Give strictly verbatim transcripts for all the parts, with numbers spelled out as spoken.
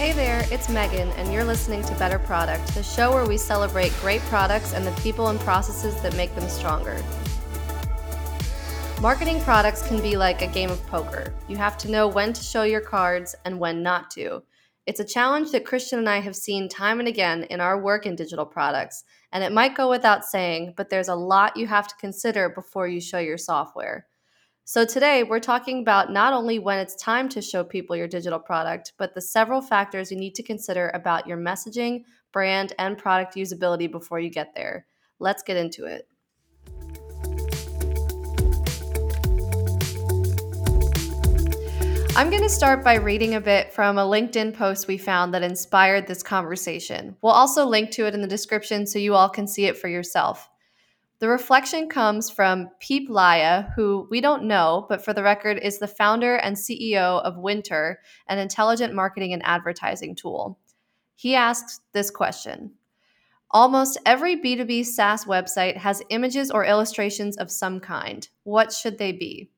Hey there, it's Megan, and you're listening to Better Product, the show where we celebrate great products and the people and processes that make them stronger. Marketing products can be like a game of poker. You have to know when to show your cards and when not to. It's a challenge that Christian and I have seen time and again in our work in digital products, and it might go without saying, but there's a lot you have to consider before you show your software. So today, we're talking about not only when it's time to show people your digital product, but the several factors you need to consider about your messaging, brand, and product usability before you get there. Let's get into it. I'm going to start by reading a bit from a LinkedIn post we found that inspired this conversation. We'll also link to it in the description so you all can see it for yourself. The reflection comes from Peep Laya, who we don't know, but for the record is the founder and C E O of Winter, an intelligent marketing and advertising tool. He asked this question. Almost every B two B SaaS website has images or illustrations of some kind. What should they be?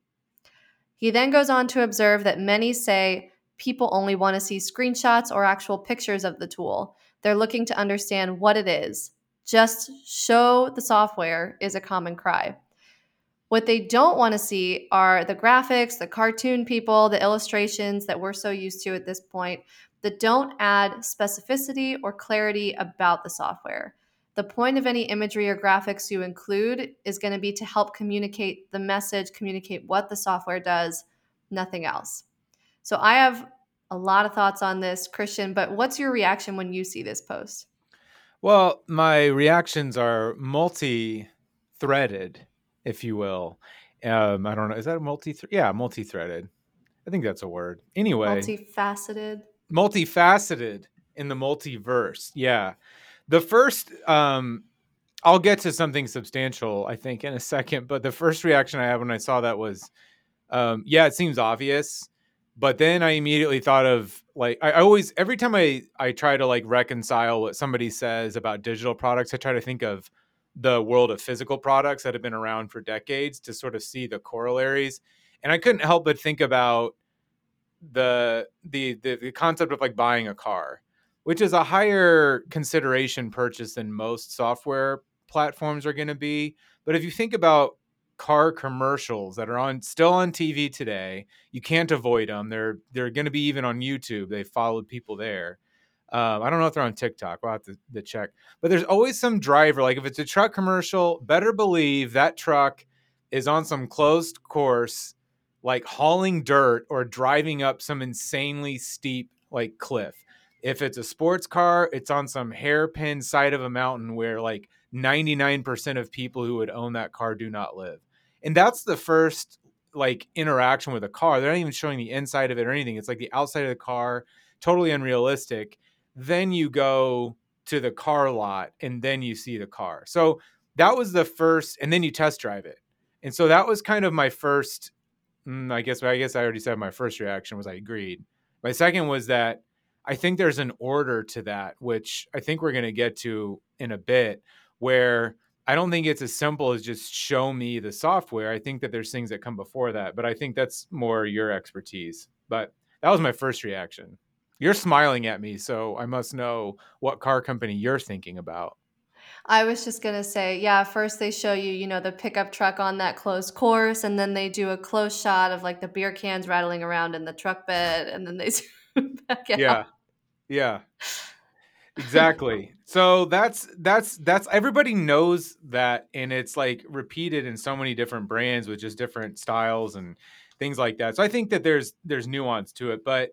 He then goes on to observe that many say people only want to see screenshots or actual pictures of the tool. They're looking to understand what it is. Just show the software is a common cry. What they don't want to see are the graphics, the cartoon people, the illustrations that we're so used to at this point that don't add specificity or clarity about the software. The point of any imagery or graphics you include is going to be to help communicate the message, communicate what the software does, nothing else. So I have a lot of thoughts on this, Christian, but what's your reaction when you see this post? Well, my reactions are multi-threaded, if you will. Um, I don't know. Is that a multi? Yeah, multi-threaded. I think that's a word. Anyway. Multifaceted. Multifaceted in the multiverse. Yeah. The first, um, I'll get to something substantial, I think, in a second. But the first reaction I had when I saw that was, um, yeah, it seems obvious. But then I immediately thought of, like, I always, every time I, I try to, like, reconcile what somebody says about digital products, I try to think of the world of physical products that have been around for decades to sort of see the corollaries. And I couldn't help but think about the the the, the concept of, like, buying a car, which is a higher consideration purchase than most software platforms are going to be. But if you think about car commercials that are on still on T V today, you can't avoid them. They're they're going to be even on YouTube. They followed people there. Um, I don't know if they're on TikTok. We'll have to, to check. But there's always some driver. Like if it's a truck commercial, better believe that truck is on some closed course, like hauling dirt or driving up some insanely steep like cliff. If it's a sports car, it's on some hairpin side of a mountain where like ninety-nine percent of people who would own that car do not live. And that's the first like interaction with a car. They're not even showing the inside of it or anything. It's like the outside of the car, totally unrealistic. Then you go to the car lot and then you see the car. So that was the first, and then you test drive it. And so that was kind of my first, I guess, I guess I already said my first reaction was I agreed. My second was that I think there's an order to that, which I think we're going to get to in a bit, where I don't think it's as simple as just show me the software. I think that there's things that come before that, but I think that's more your expertise. But that was my first reaction. You're smiling at me, so I must know what car company you're thinking about. I was just going to say, yeah, first they show you, you know, the pickup truck on that closed course, and then they do a close shot of like the beer cans rattling around in the truck bed, and then they zoom back out. Yeah, yeah. Exactly. So that's, that's, that's, everybody knows that. And it's like repeated in so many different brands with just different styles and things like that. So I think that there's, there's nuance to it, but,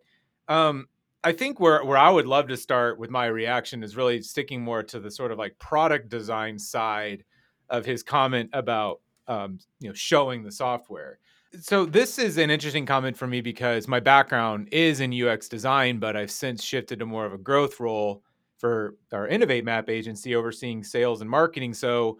um, I think where, where I would love to start with my reaction is really sticking more to the sort of like product design side of his comment about, um, you know, showing the software. So this is an interesting comment for me because my background is in U X design, but I've since shifted to more of a growth role for our InnovateMap agency overseeing sales and marketing. So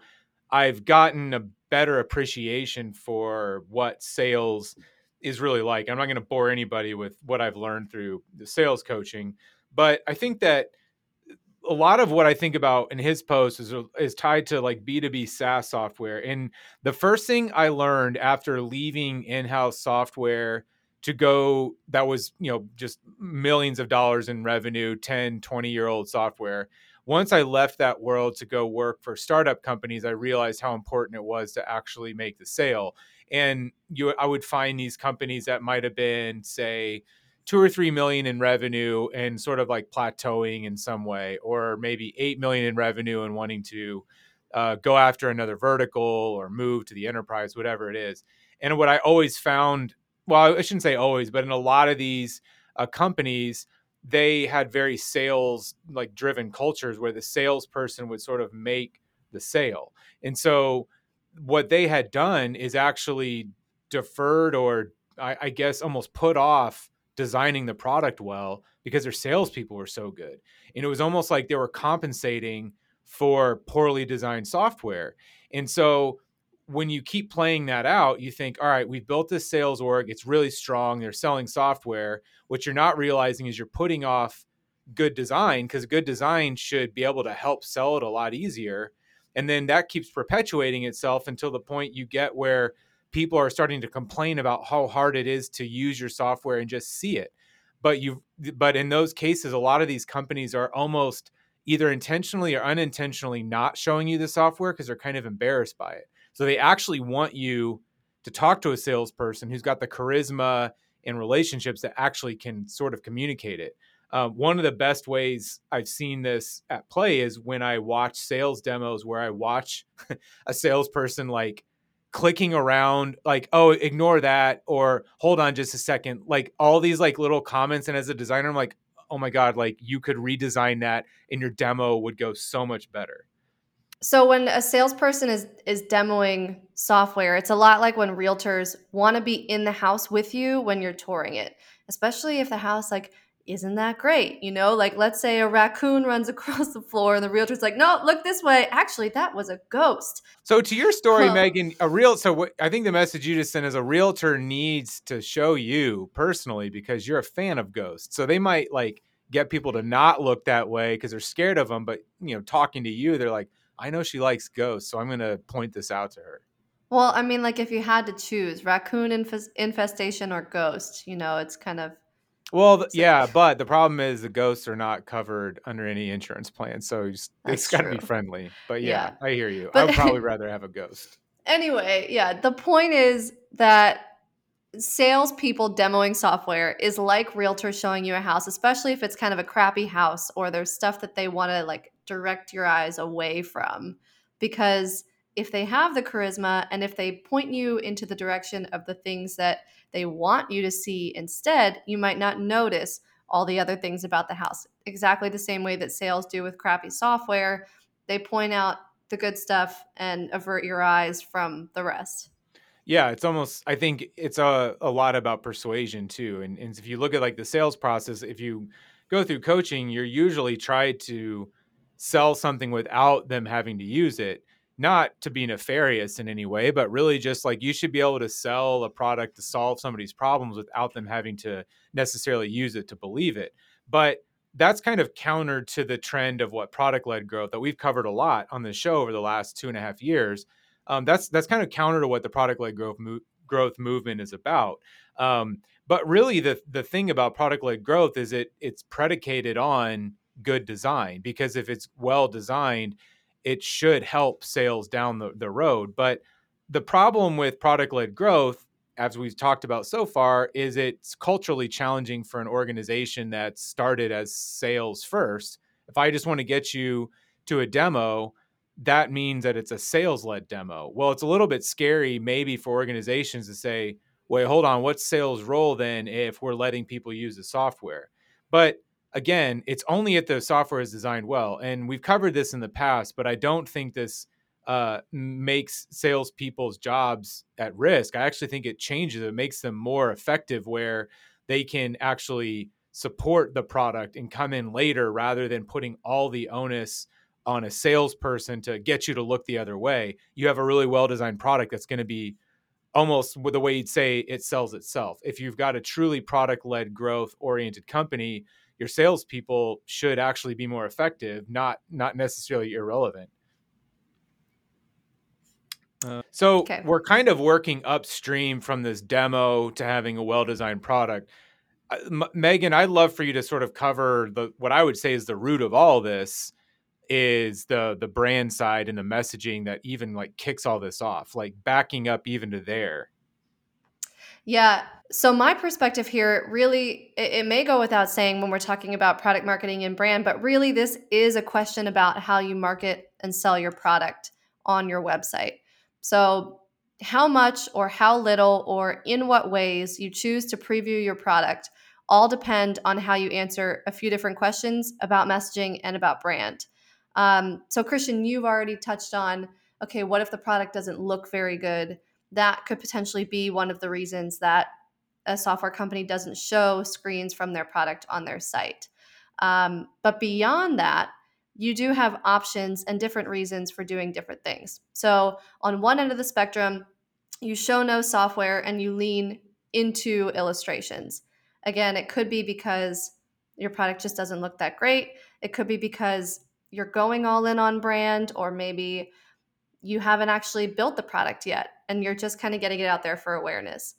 I've gotten a better appreciation for what sales is really like. I'm not going to bore anybody with what I've learned through the sales coaching, but I think that a lot of what I think about in his post is, is tied to like B two B SaaS software. And the first thing I learned after leaving in-house software to go that was, you know, just millions of dollars in revenue, ten, twenty year old software. Once I left that world to go work for startup companies, I realized how important it was to actually make the sale. And you, I would find these companies that might have been, say, two or three million in revenue and sort of like plateauing in some way, or maybe eight million in revenue and wanting to uh, go after another vertical or move to the enterprise, whatever it is. And what I always found, well, I shouldn't say always, but in a lot of these uh, companies, they had very sales like driven cultures where the salesperson would sort of make the sale. And so what they had done is actually deferred or I, I guess almost put off designing the product well because their salespeople were so good. And it was almost like they were compensating for poorly designed software. And so when you keep playing that out, you think, all right, we've built this sales org. It's really strong. They're selling software. What you're not realizing is you're putting off good design because good design should be able to help sell it a lot easier. And then that keeps perpetuating itself until the point you get where people are starting to complain about how hard it is to use your software and just see it. But you, but in those cases, a lot of these companies are almost either intentionally or unintentionally not showing you the software because they're kind of embarrassed by it. So they actually want you to talk to a salesperson who's got the charisma and relationships that actually can sort of communicate it. Uh, one of the best ways I've seen this at play is when I watch sales demos where I watch a salesperson like clicking around, like, oh, ignore that, or hold on just a second, like all these like little comments. And as a designer, I'm like, oh my God, like you could redesign that and your demo would go so much better. So when a salesperson is is demoing software, it's a lot like when realtors want to be in the house with you when you're touring it, especially if the house like isn't that great, you know, like let's say a raccoon runs across the floor and the realtor's like, no, look this way. Actually, that was a ghost. So to your story, well, Megan, a real so what, I think the message you just sent is a realtor needs to show you personally because you're a fan of ghosts. So they might like get people to not look that way because they're scared of them. But, you know, talking to you, they're like, I know she likes ghosts, so I'm going to point this out to her. Well, I mean, like if you had to choose raccoon inf- infestation or ghost, you know, it's kind of. Well, th- yeah, but the problem is the ghosts are not covered under any insurance plan. So you just, it's got to be friendly. But yeah, yeah. I hear you. But I would probably rather have a ghost. Anyway, yeah, the point is that salespeople demoing software is like realtors showing you a house, especially if it's kind of a crappy house or there's stuff that they want to like direct your eyes away from, because if they have the charisma and if they point you into the direction of the things that they want you to see instead, you might not notice all the other things about the house. Exactly the same way that sales do with crappy software. They point out the good stuff and avert your eyes from the rest. Yeah, it's almost, I think it's a, a lot about persuasion too. And, and if you look at like the sales process, if you go through coaching, you're usually trying to sell something without them having to use it, not to be nefarious in any way, but really just like you should be able to sell a product to solve somebody's problems without them having to necessarily use it to believe it. But that's kind of counter to the trend of what product-led growth that we've covered a lot on this show over the last two and a half years. Um, that's that's kind of counter to what the product-led growth mo- growth movement is about. Um, but really, the the thing about product-led growth is it it's predicated on good design, because if it's well designed, it should help sales down the, the road. But the problem with product-led growth, as we've talked about so far, is it's culturally challenging for an organization that started as sales first. If I just want to get you to a demo, that means that it's a sales-led demo. Well, it's a little bit scary maybe for organizations to say, wait, hold on, what's sales role then if we're letting people use the software? But again, it's only if the software is designed well. And we've covered this in the past, but I don't think this uh, makes salespeople's jobs at risk. I actually think it changes. It makes them more effective where they can actually support the product and come in later rather than putting all the onus on a salesperson to get you to look the other way. You have a really well-designed product that's going to be almost the way you'd say it sells itself. If you've got a truly product-led growth-oriented company, your salespeople should actually be more effective, not not necessarily irrelevant. Uh, so okay. We're kind of working upstream from this demo to having a well-designed product. Uh, M- Megan, I'd love for you to sort of cover the what I would say is the root of all this is the the brand side and the messaging that even like kicks all this off, like backing up even to there. Yeah. So my perspective here, really, it, it may go without saying when we're talking about product marketing and brand, but really this is a question about how you market and sell your product on your website. So how much or how little or in what ways you choose to preview your product all depend on how you answer a few different questions about messaging and about brand. Um, so Christian, you've already touched on, okay, what if the product doesn't look very good? That could potentially be one of the reasons that a software company doesn't show screens from their product on their site. Um, but beyond that, you do have options and different reasons for doing different things. So on one end of the spectrum, you show no software and you lean into illustrations. Again, it could be because your product just doesn't look that great. It could be because you're going all in on brand, or maybe you haven't actually built the product yet and you're just kind of getting it out there for awareness.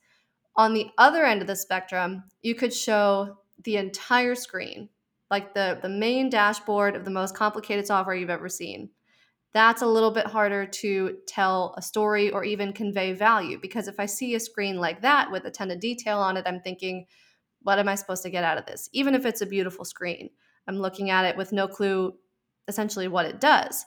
On the other end of the spectrum, you could show the entire screen, like the, the main dashboard of the most complicated software you've ever seen. That's a little bit harder to tell a story or even convey value, because if I see a screen like that with a ton of detail on it, I'm thinking, what am I supposed to get out of this? Even if it's a beautiful screen, I'm looking at it with no clue essentially what it does.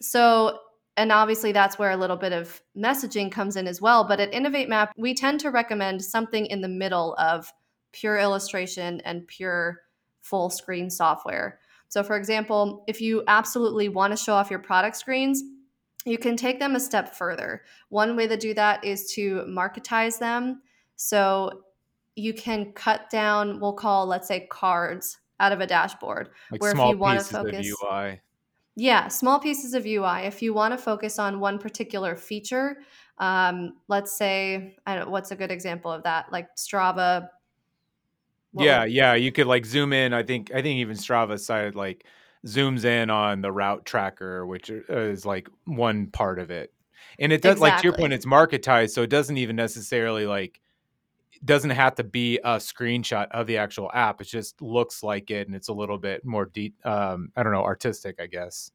So, and obviously that's where a little bit of messaging comes in as well. But at InnovateMap, we tend to recommend something in the middle of pure illustration and pure full screen software. So for example, if you absolutely want to show off your product screens, you can take them a step further. One way to do that is to marketize them. So you can cut down, we'll call, let's say, cards out of a dashboard. Like where small if you want to focus of U I. Yeah, small pieces of U I. If you want to focus on one particular feature, um, let's say, I don't know, what's a good example of that? Like Strava. What yeah, would... yeah. You could like zoom in. I think I think even Strava side like zooms in on the route tracker, which is like one part of it. And it does, exactly. Like to your point, it's marketized. So it doesn't even necessarily like, doesn't have to be a screenshot of the actual app. It just looks like it. And it's a little bit more deep. Um, I don't know, artistic, I guess.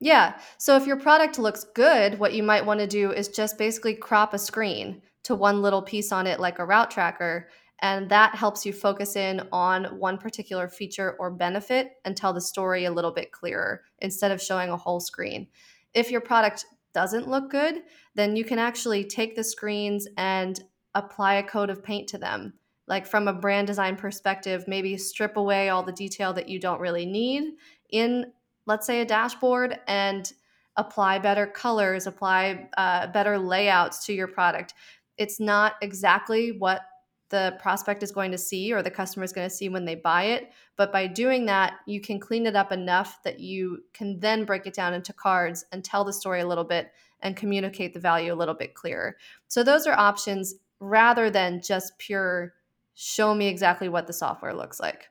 Yeah. So if your product looks good, what you might want to do is just basically crop a screen to one little piece on it, like a route tracker. And that helps you focus in on one particular feature or benefit and tell the story a little bit clearer instead of showing a whole screen. If your product doesn't look good, then you can actually take the screens and apply a coat of paint to them. Like from a brand design perspective, maybe strip away all the detail that you don't really need in, let's say, a dashboard, and apply better colors, apply uh, better layouts to your product. It's not exactly what the prospect is going to see or the customer is going to see when they buy it. But by doing that, you can clean it up enough that you can then break it down into cards and tell the story a little bit and communicate the value a little bit clearer. So those are options, rather than just pure show me exactly what the software looks like.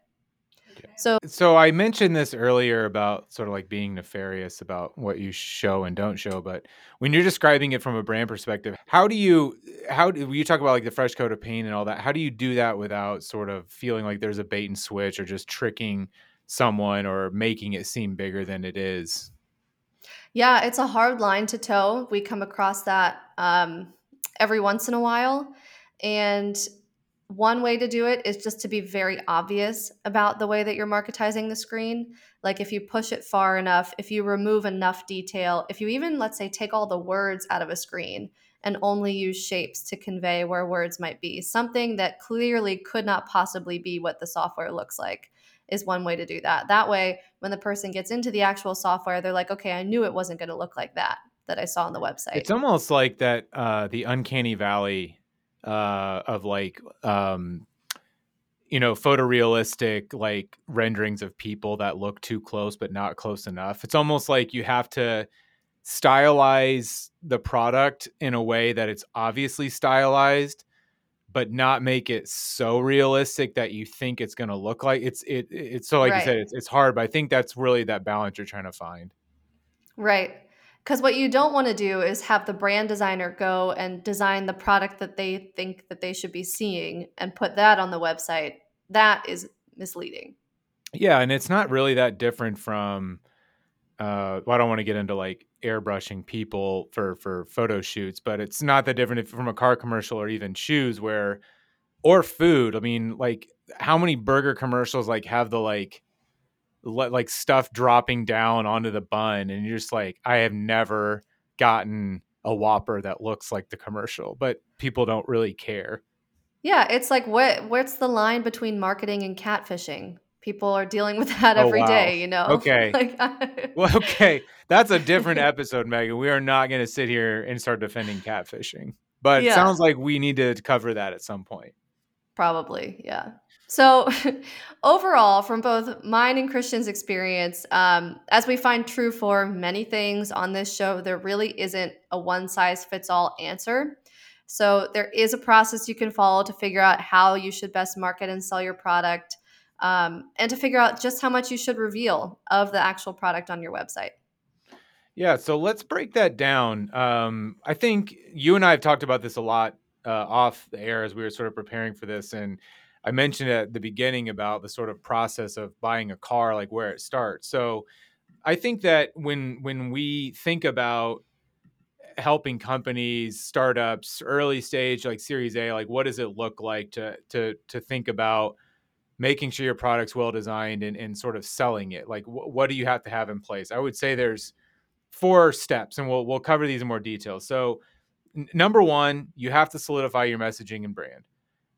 Okay. So so I mentioned this earlier about sort of like being nefarious about what you show and don't show, but when you're describing it from a brand perspective, how do you, how do you talk about like the fresh coat of paint and all that? How do you do that without sort of feeling like there's a bait and switch or just tricking someone or making it seem bigger than it is? Yeah, it's a hard line to toe. We come across that um, every once in a while. And one way to do it is just to be very obvious about the way that you're marketizing the screen. Like if you push it far enough, if you remove enough detail, if you even, let's say, take all the words out of a screen and only use shapes to convey where words might be, something that clearly could not possibly be what the software looks like is one way to do that. That way, when the person gets into the actual software, they're like, okay, I knew it wasn't going to look like that that I saw on the website. It's almost like that, uh, the uncanny valley uh, of like, um, you know, photorealistic, like renderings of people that look too close, but not close enough. It's almost like you have to stylize the product in a way that it's obviously stylized, but not make it so realistic that you think it's going to look like it's, it, it's so like right. You said, it's, it's hard, but I think that's really that balance you're trying to find. Right. Because what you don't want to do is have the brand designer go and design the product that they think that they should be seeing and put that on the website. That is misleading. Yeah. And it's not really that different from, uh, well, I don't want to get into like airbrushing people for, for photo shoots, but it's not that different if from a car commercial or even shoes where, or food. I mean, like how many burger commercials like have the like, like stuff dropping down onto the bun and you're just like, I have never gotten a Whopper that looks like the commercial, but people don't really care. Yeah. It's like, what, what's the line between marketing and catfishing? People are dealing with that every oh, wow. day, you know? Okay. like, I... Well, okay. That's a different episode, Megan. We are not going to sit here and start defending catfishing, but yeah. It sounds like we need to cover that at some point. Probably. Yeah. So overall, from both mine and Christian's experience, um, as we find true for many things on this show, there really isn't a one-size-fits-all answer. So there is a process you can follow to figure out how you should best market and sell your product, um, and to figure out just how much you should reveal of the actual product on your website. Yeah, so let's break that down. Um, I think you and I have talked about this a lot uh, off the air as we were sort of preparing for this, and I mentioned at the beginning about the sort of process of buying a car, like where it starts. So I think that when when we think about helping companies, startups, early stage, like Series A, like what does it look like to to to think about making sure your product's well designed and, and sort of selling it? Like wh- what do you have to have in place? I would say there's four steps, and we'll we'll cover these in more detail. So n- number one, you have to solidify your messaging and brand.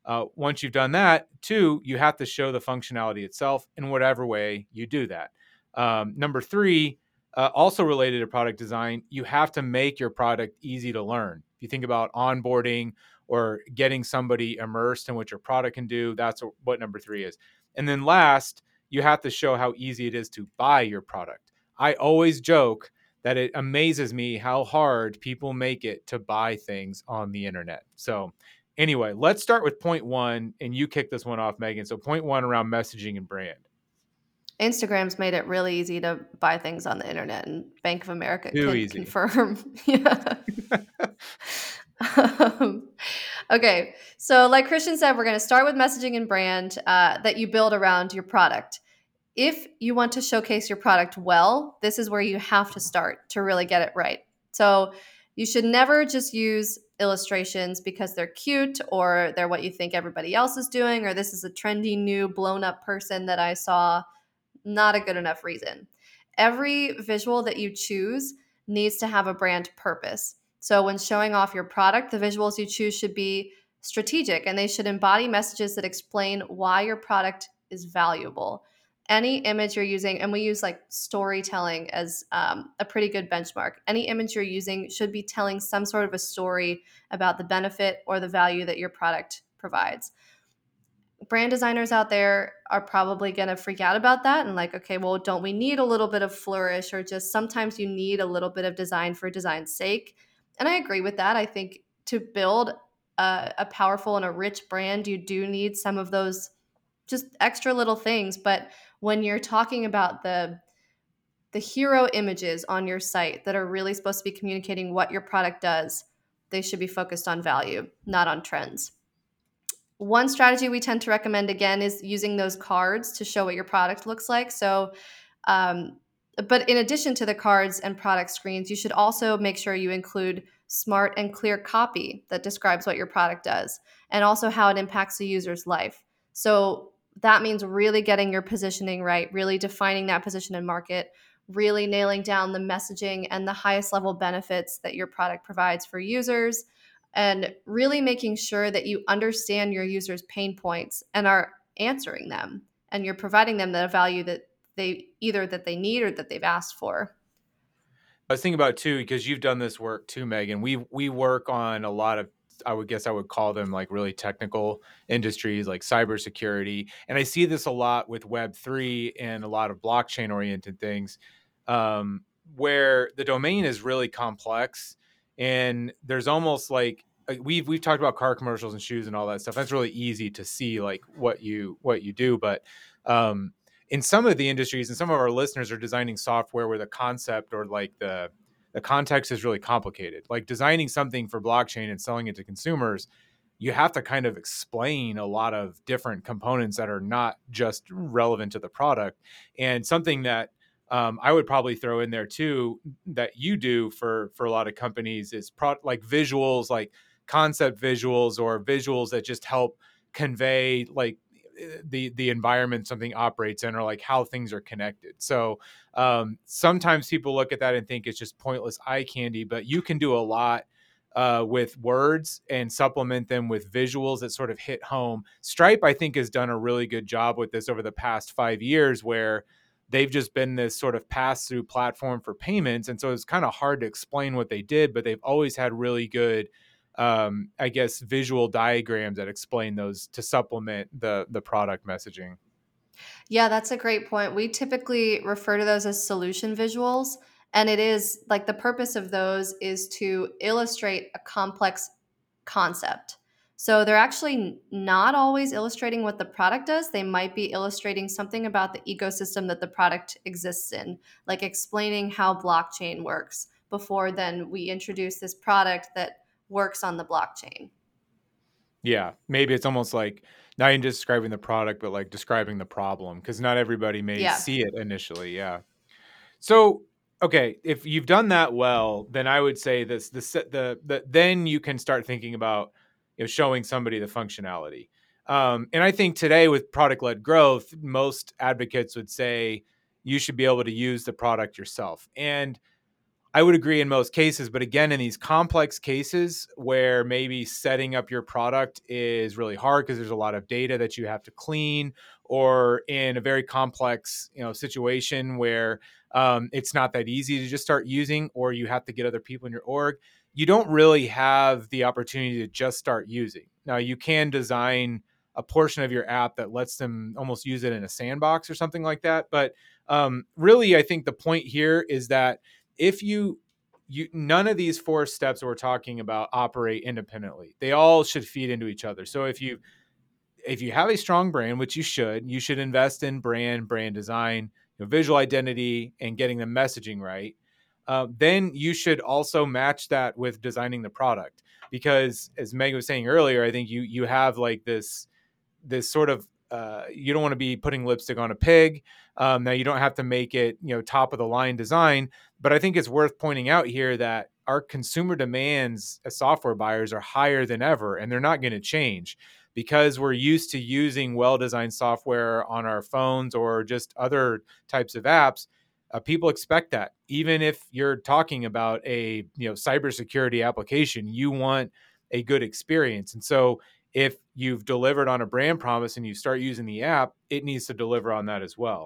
Uh, once you've done that, two, you have to show the functionality itself in whatever way you do that. Um, number three, uh, also related to product design, you have to make your product easy to learn. If you think about onboarding or getting somebody immersed in what your product can do, that's what number three is. And then last, you have to show how easy it is to buy your product. I always joke that it amazes me how hard people make it to buy things on the internet. So anyway, let's start with point one, and you kick this one off, Megan. So point one around messaging and brand. Instagram's made it really easy to buy things on the internet, and Bank of America Too can easy. confirm. yeah. um, okay, so like Christian said, we're going to start with messaging and brand uh, that you build around your product. If you want to showcase your product well, this is where you have to start to really get it right. So you should never just use illustrations because they're cute or they're what you think everybody else is doing, or this is a trendy new blown up person that I saw. Not a good enough reason. Every visual that you choose needs to have a brand purpose. So when showing off your product, the visuals you choose should be strategic and they should embody messages that explain why your product is valuable. Any image you're using, and we use like storytelling as um, a pretty good benchmark. Any image you're using should be telling some sort of a story about the benefit or the value that your product provides. Brand designers out there are probably going to freak out about that and like, okay, well, don't we need a little bit of flourish, or just sometimes you need a little bit of design for design's sake? And I agree with that. I think to build a, a powerful and a rich brand, you do need some of those just extra little things. But when you're talking about the the hero images on your site that are really supposed to be communicating what your product does, they should be focused on value, not on trends. One strategy we tend to recommend, again, is using those cards to show what your product looks like. So, um, but in addition to the cards and product screens, you should also make sure you include smart and clear copy that describes what your product does and also how it impacts the user's life. So that means really getting your positioning right, really defining that position in market, really nailing down the messaging and the highest level benefits that your product provides for users, and really making sure that you understand your users' pain points and are answering them, and you're providing them the value that they either that they need or that they've asked for. I was thinking about too, because you've done this work too, Megan. We we work on a lot of, I would guess I would call them like really technical industries like cybersecurity. And I see this a lot with Web three and a lot of blockchain oriented things um, where the domain is really complex. And there's almost like we've, we've talked about car commercials and shoes and all that stuff. That's really easy to see like what you, what you do. But um, in some of the industries, and some of our listeners are designing software where the concept or like the, the context is really complicated. Like designing something for blockchain and selling it to consumers, you have to kind of explain a lot of different components that are not just relevant to the product. And something that um, I would probably throw in there too, that you do for, for a lot of companies is pro- like visuals, like concept visuals or visuals that just help convey like the the environment something operates in or like how things are connected. So um, sometimes people look at that and think it's just pointless eye candy, but you can do a lot uh, with words and supplement them with visuals that sort of hit home. Stripe, I think, has done a really good job with this over the past five years where they've just been this sort of pass-through platform for payments. And so it's kind of hard to explain what they did, but they've always had really good Um, I guess, visual diagrams that explain those to supplement the the product messaging. Yeah, that's a great point. We typically refer to those as solution visuals. And it is like the purpose of those is to illustrate a complex concept. So they're actually not always illustrating what the product does. They might be illustrating something about the ecosystem that the product exists in, like explaining how blockchain works before then we introduce this product that works on the blockchain. Yeah, maybe it's almost like not even just describing the product, but like describing the problem, because not everybody may yeah. see it initially. Yeah. So, okay, if you've done that well, then I would say this: the the, the then you can start thinking about you know, showing somebody the functionality. Um, and I think today with product-led growth, most advocates would say you should be able to use the product yourself, and I would agree in most cases, but again, in these complex cases where maybe setting up your product is really hard because there's a lot of data that you have to clean, or in a very complex, you know, situation where um, it's not that easy to just start using, or you have to get other people in your org, you don't really have the opportunity to just start using. Now, you can design a portion of your app that lets them almost use it in a sandbox or something like that, but um, really, I think the point here is that If you, you, none of these four steps we're talking about operate independently. They all should feed into each other. So if you, if you have a strong brand, which you should, you should invest in brand, brand design, you know, visual identity, and getting the messaging right. Uh, then you should also match that with designing the product, because as Meg was saying earlier, I think you, you have like this, this sort of Uh, you don't want to be putting lipstick on a pig. Um, now you don't have to make it, you know, top of the line design, but I think it's worth pointing out here that our consumer demands as software buyers are higher than ever, and they're not going to change because we're used to using well-designed software on our phones or just other types of apps. Uh, people expect that. Even if you're talking about a, you know, cybersecurity application, you want a good experience. And so if you've delivered on a brand promise and you start using the app, it needs to deliver on that as well.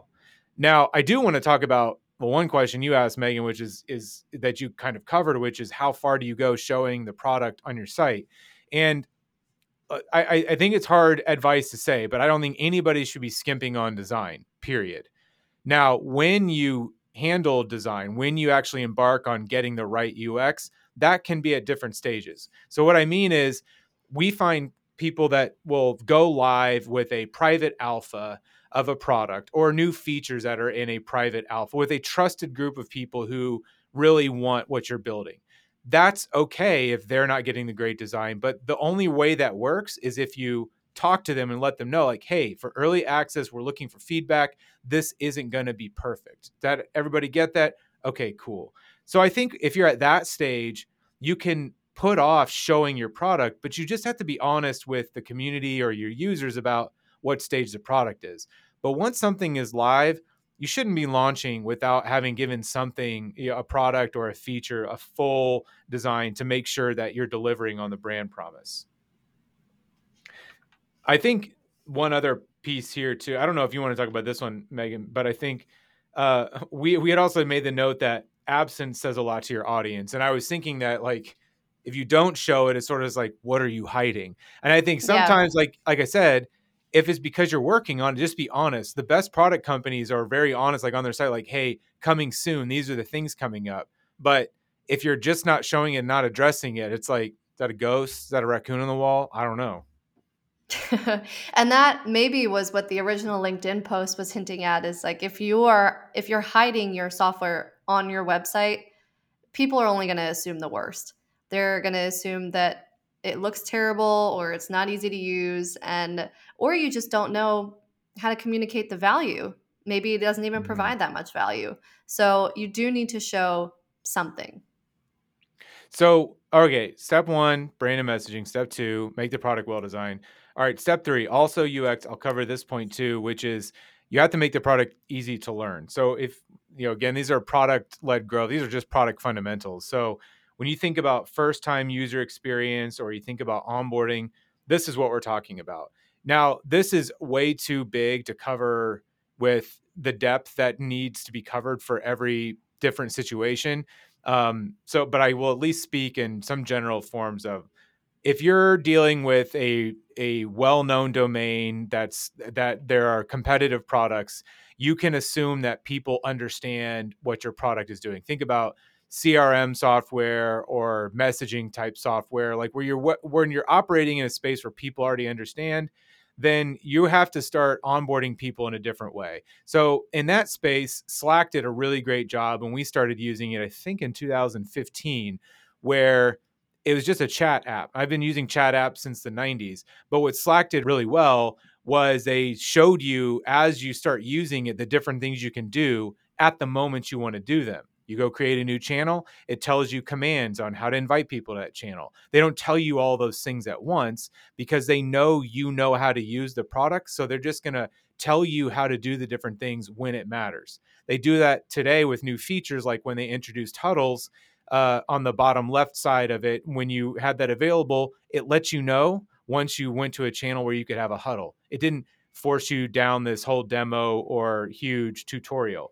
Now, I do want to talk about well, one question you asked, Megan, which is is that you kind of covered, which is how far do you go showing the product on your site? And I, I think it's hard advice to say, but I don't think anybody should be skimping on design, period. Now, when you handle design, when you actually embark on getting the right U X, that can be at different stages. So what I mean is we find people that will go live with a private alpha of a product or new features that are in a private alpha with a trusted group of people who really want what you're building. That's okay if they're not getting the great design, but the only way that works is if you talk to them and let them know, like, hey, for early access, we're looking for feedback. This isn't going to be perfect. That everybody get that? Okay, cool. So I think if you're at that stage, you can put off showing your product, but you just have to be honest with the community or your users about what stage the product is. But once something is live, you shouldn't be launching without having given something, you know, a product or a feature, a full design to make sure that you're delivering on the brand promise. I think one other piece here too, I don't know if you want to talk about this one, Megan, but I think uh, we, we had also made the note that absence says a lot to your audience. And I was thinking that like, if you don't show it, it's sort of like, what are you hiding? And I think sometimes, yeah. like like I said, if it's because you're working on it, just be honest. The best product companies are very honest, like on their site, like, hey, coming soon, these are the things coming up. But if you're just not showing it, not addressing it, it's like, is that a ghost? Is that a raccoon on the wall? I don't know. And that maybe was what the original LinkedIn post was hinting at, is like, if you are, if you're hiding your software on your website, people are only going to assume the worst. They're going to assume that it looks terrible or it's not easy to use, and or you just don't know how to communicate the value. Maybe it doesn't even provide that much value. So you do need to show something. So, okay, step one, brand and messaging. Step two, make the product well-designed. All right, step three, also U X. I'll cover this point too, which is you have to make the product easy to learn. So if, you know, again, these are product-led growth. These are just product fundamentals. So when you think about first-time user experience or you think about onboarding, this is what we're talking about. Now, this is way too big to cover with the depth that needs to be covered for every different situation. Um, so, but I will at least speak in some general forms of, if you're dealing with a a well-known domain that's that there are competitive products, you can assume that people understand what your product is doing. Think about C R M software or messaging type software, like where you're when you're operating in a space where people already understand, then you have to start onboarding people in a different way. So in that space, Slack did a really great job when we started using it, I think in two thousand fifteen, where it was just a chat app. I've been using chat apps since the nineties, but what Slack did really well was they showed you, as you start using it, the different things you can do at the moment you want to do them. You go create a new channel, it tells you commands on how to invite people to that channel. They don't tell you all those things at once because they know you know how to use the product. So they're just going to tell you how to do the different things when it matters. They do that today with new features, like when they introduced huddles uh, on the bottom left side of it. When you had that available, it lets you know once you went to a channel where you could have a huddle. It didn't force you down this whole demo or huge tutorial.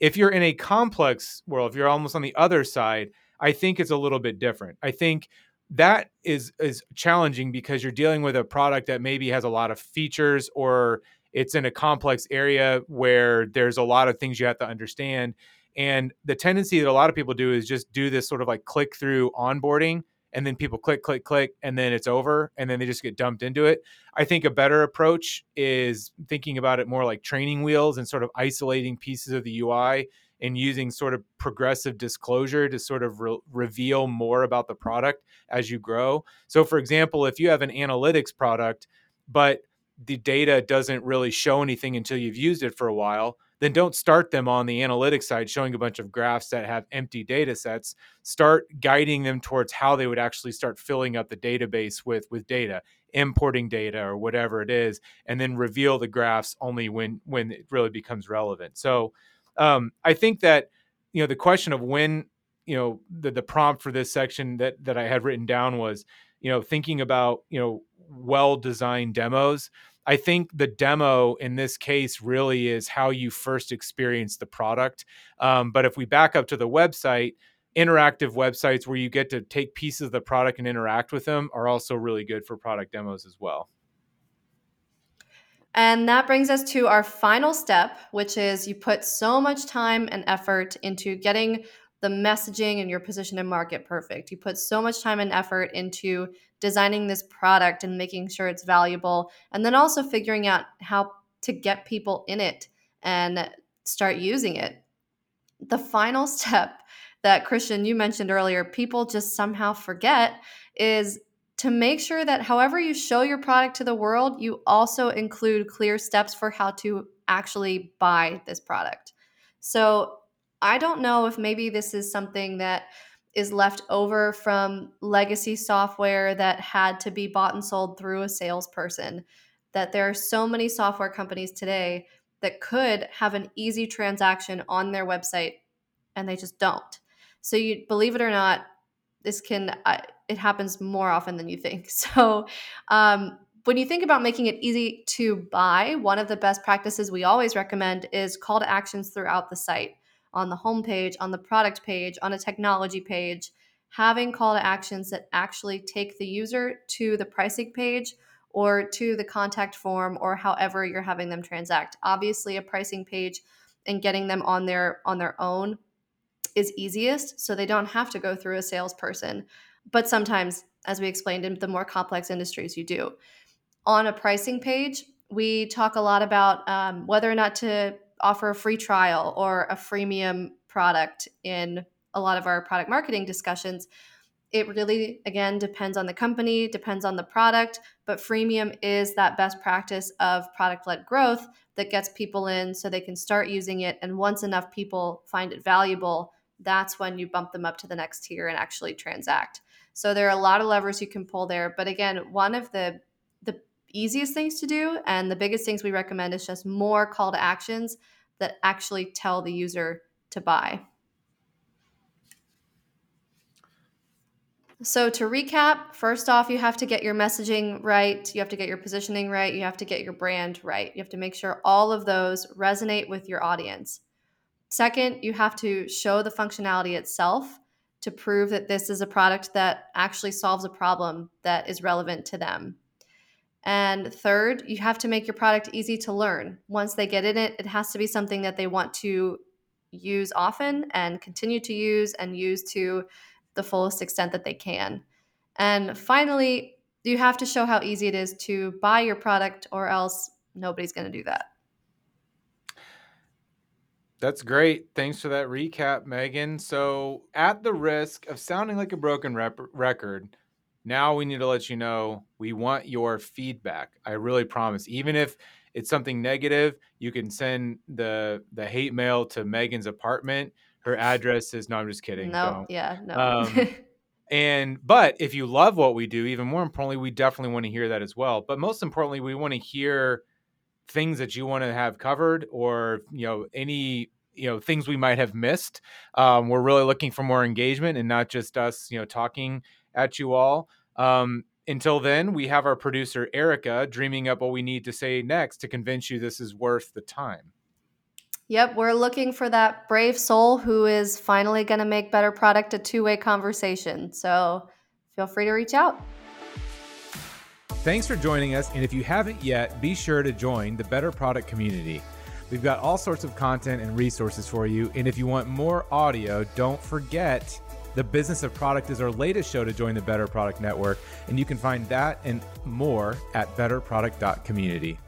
If you're in a complex world, if you're almost on the other side, I think it's a little bit different. I think that is is challenging because you're dealing with a product that maybe has a lot of features, or it's in a complex area where there's a lot of things you have to understand. And the tendency that a lot of people do is just do this sort of like click through onboarding, and then people click, click, click, and then it's over, and then they just get dumped into it. I think a better approach is thinking about it more like training wheels and sort of isolating pieces of the U I and using sort of progressive disclosure to sort of re- reveal more about the product as you grow. So for example, if you have an analytics product, but the data doesn't really show anything until you've used it for a while, then don't start them on the analytics side showing a bunch of graphs that have empty data sets. Start guiding them towards how they would actually start filling up the database with, with data, importing data or whatever it is, and then reveal the graphs only when, when it really becomes relevant. So um, I think that, you know, the question of when, you know, the, the prompt for this section that, that I had written down was, you know, thinking about, you know, well-designed demos. I think the demo in this case really is how you first experience the product. Um, but if we back up to the website, interactive websites where you get to take pieces of the product and interact with them are also really good for product demos as well. And that brings us to our final step, which is you put so much time and effort into getting the messaging and your position in market perfect. You put so much time and effort into designing this product and making sure it's valuable, and then also figuring out how to get people in it and start using it. The final step that, Christian, you mentioned earlier, people just somehow forget, is to make sure that however you show your product to the world, you also include clear steps for how to actually buy this product. So I don't know if maybe this is something that is left over from legacy software that had to be bought and sold through a salesperson, that there are so many software companies today that could have an easy transaction on their website and they just don't. So you believe it or not, this can, I, it happens more often than you think. So um, when you think about making it easy to buy, one of the best practices we always recommend is call to actions throughout the site. On the homepage, on the product page, on a technology page, having call to actions that actually take the user to the pricing page or to the contact form or however you're having them transact. Obviously, a pricing page and getting them on their on their own is easiest, so they don't have to go through a salesperson. But sometimes, as we explained, in the more complex industries, you do. On a pricing page, we talk a lot about um, whether or not to offer a free trial or a freemium product in a lot of our product marketing discussions, it really, again, depends on the company, depends on the product, but freemium is that best practice of product-led growth that gets people in so they can start using it. And once enough people find it valuable, that's when you bump them up to the next tier and actually transact. So there are a lot of levers you can pull there. But again, one of the the easiest things to do and the biggest things we recommend is just more call to actions that actually tell the user to buy. So to recap, first off, you have to get your messaging right. You have to get your positioning right. You have to get your brand right. You have to make sure all of those resonate with your audience. Second, you have to show the functionality itself to prove that this is a product that actually solves a problem that is relevant to them. And third, you have to make your product easy to learn. Once they get in it, it has to be something that they want to use often and continue to use and use to the fullest extent that they can. And finally, you have to show how easy it is to buy your product, or else nobody's going to do that. That's great. Thanks for that recap, Megan. So at the risk of sounding like a broken rep- record, now we need to let you know we want your feedback. I really promise. Even if it's something negative, you can send the the hate mail to Megan's apartment. Her address is, no, I'm just kidding. No, don't. yeah, no. um, and, but if you love what we do, even more importantly, we definitely want to hear that as well. But most importantly, we want to hear things that you want to have covered, or, you know, any, you know, things we might have missed. Um, we're really looking for more engagement and not just us, you know, talking at you all. Um, until then, we have our producer, Erica, dreaming up what we need to say next to convince you this is worth the time. Yep. We're looking for that brave soul who is finally going to make Better Product a two-way conversation. So feel free to reach out. Thanks for joining us. And if you haven't yet, be sure to join the Better Product community. We've got all sorts of content and resources for you. And if you want more audio, don't forget The Business of Product is our latest show to join the Better Product Network. And you can find that and more at better product dot community.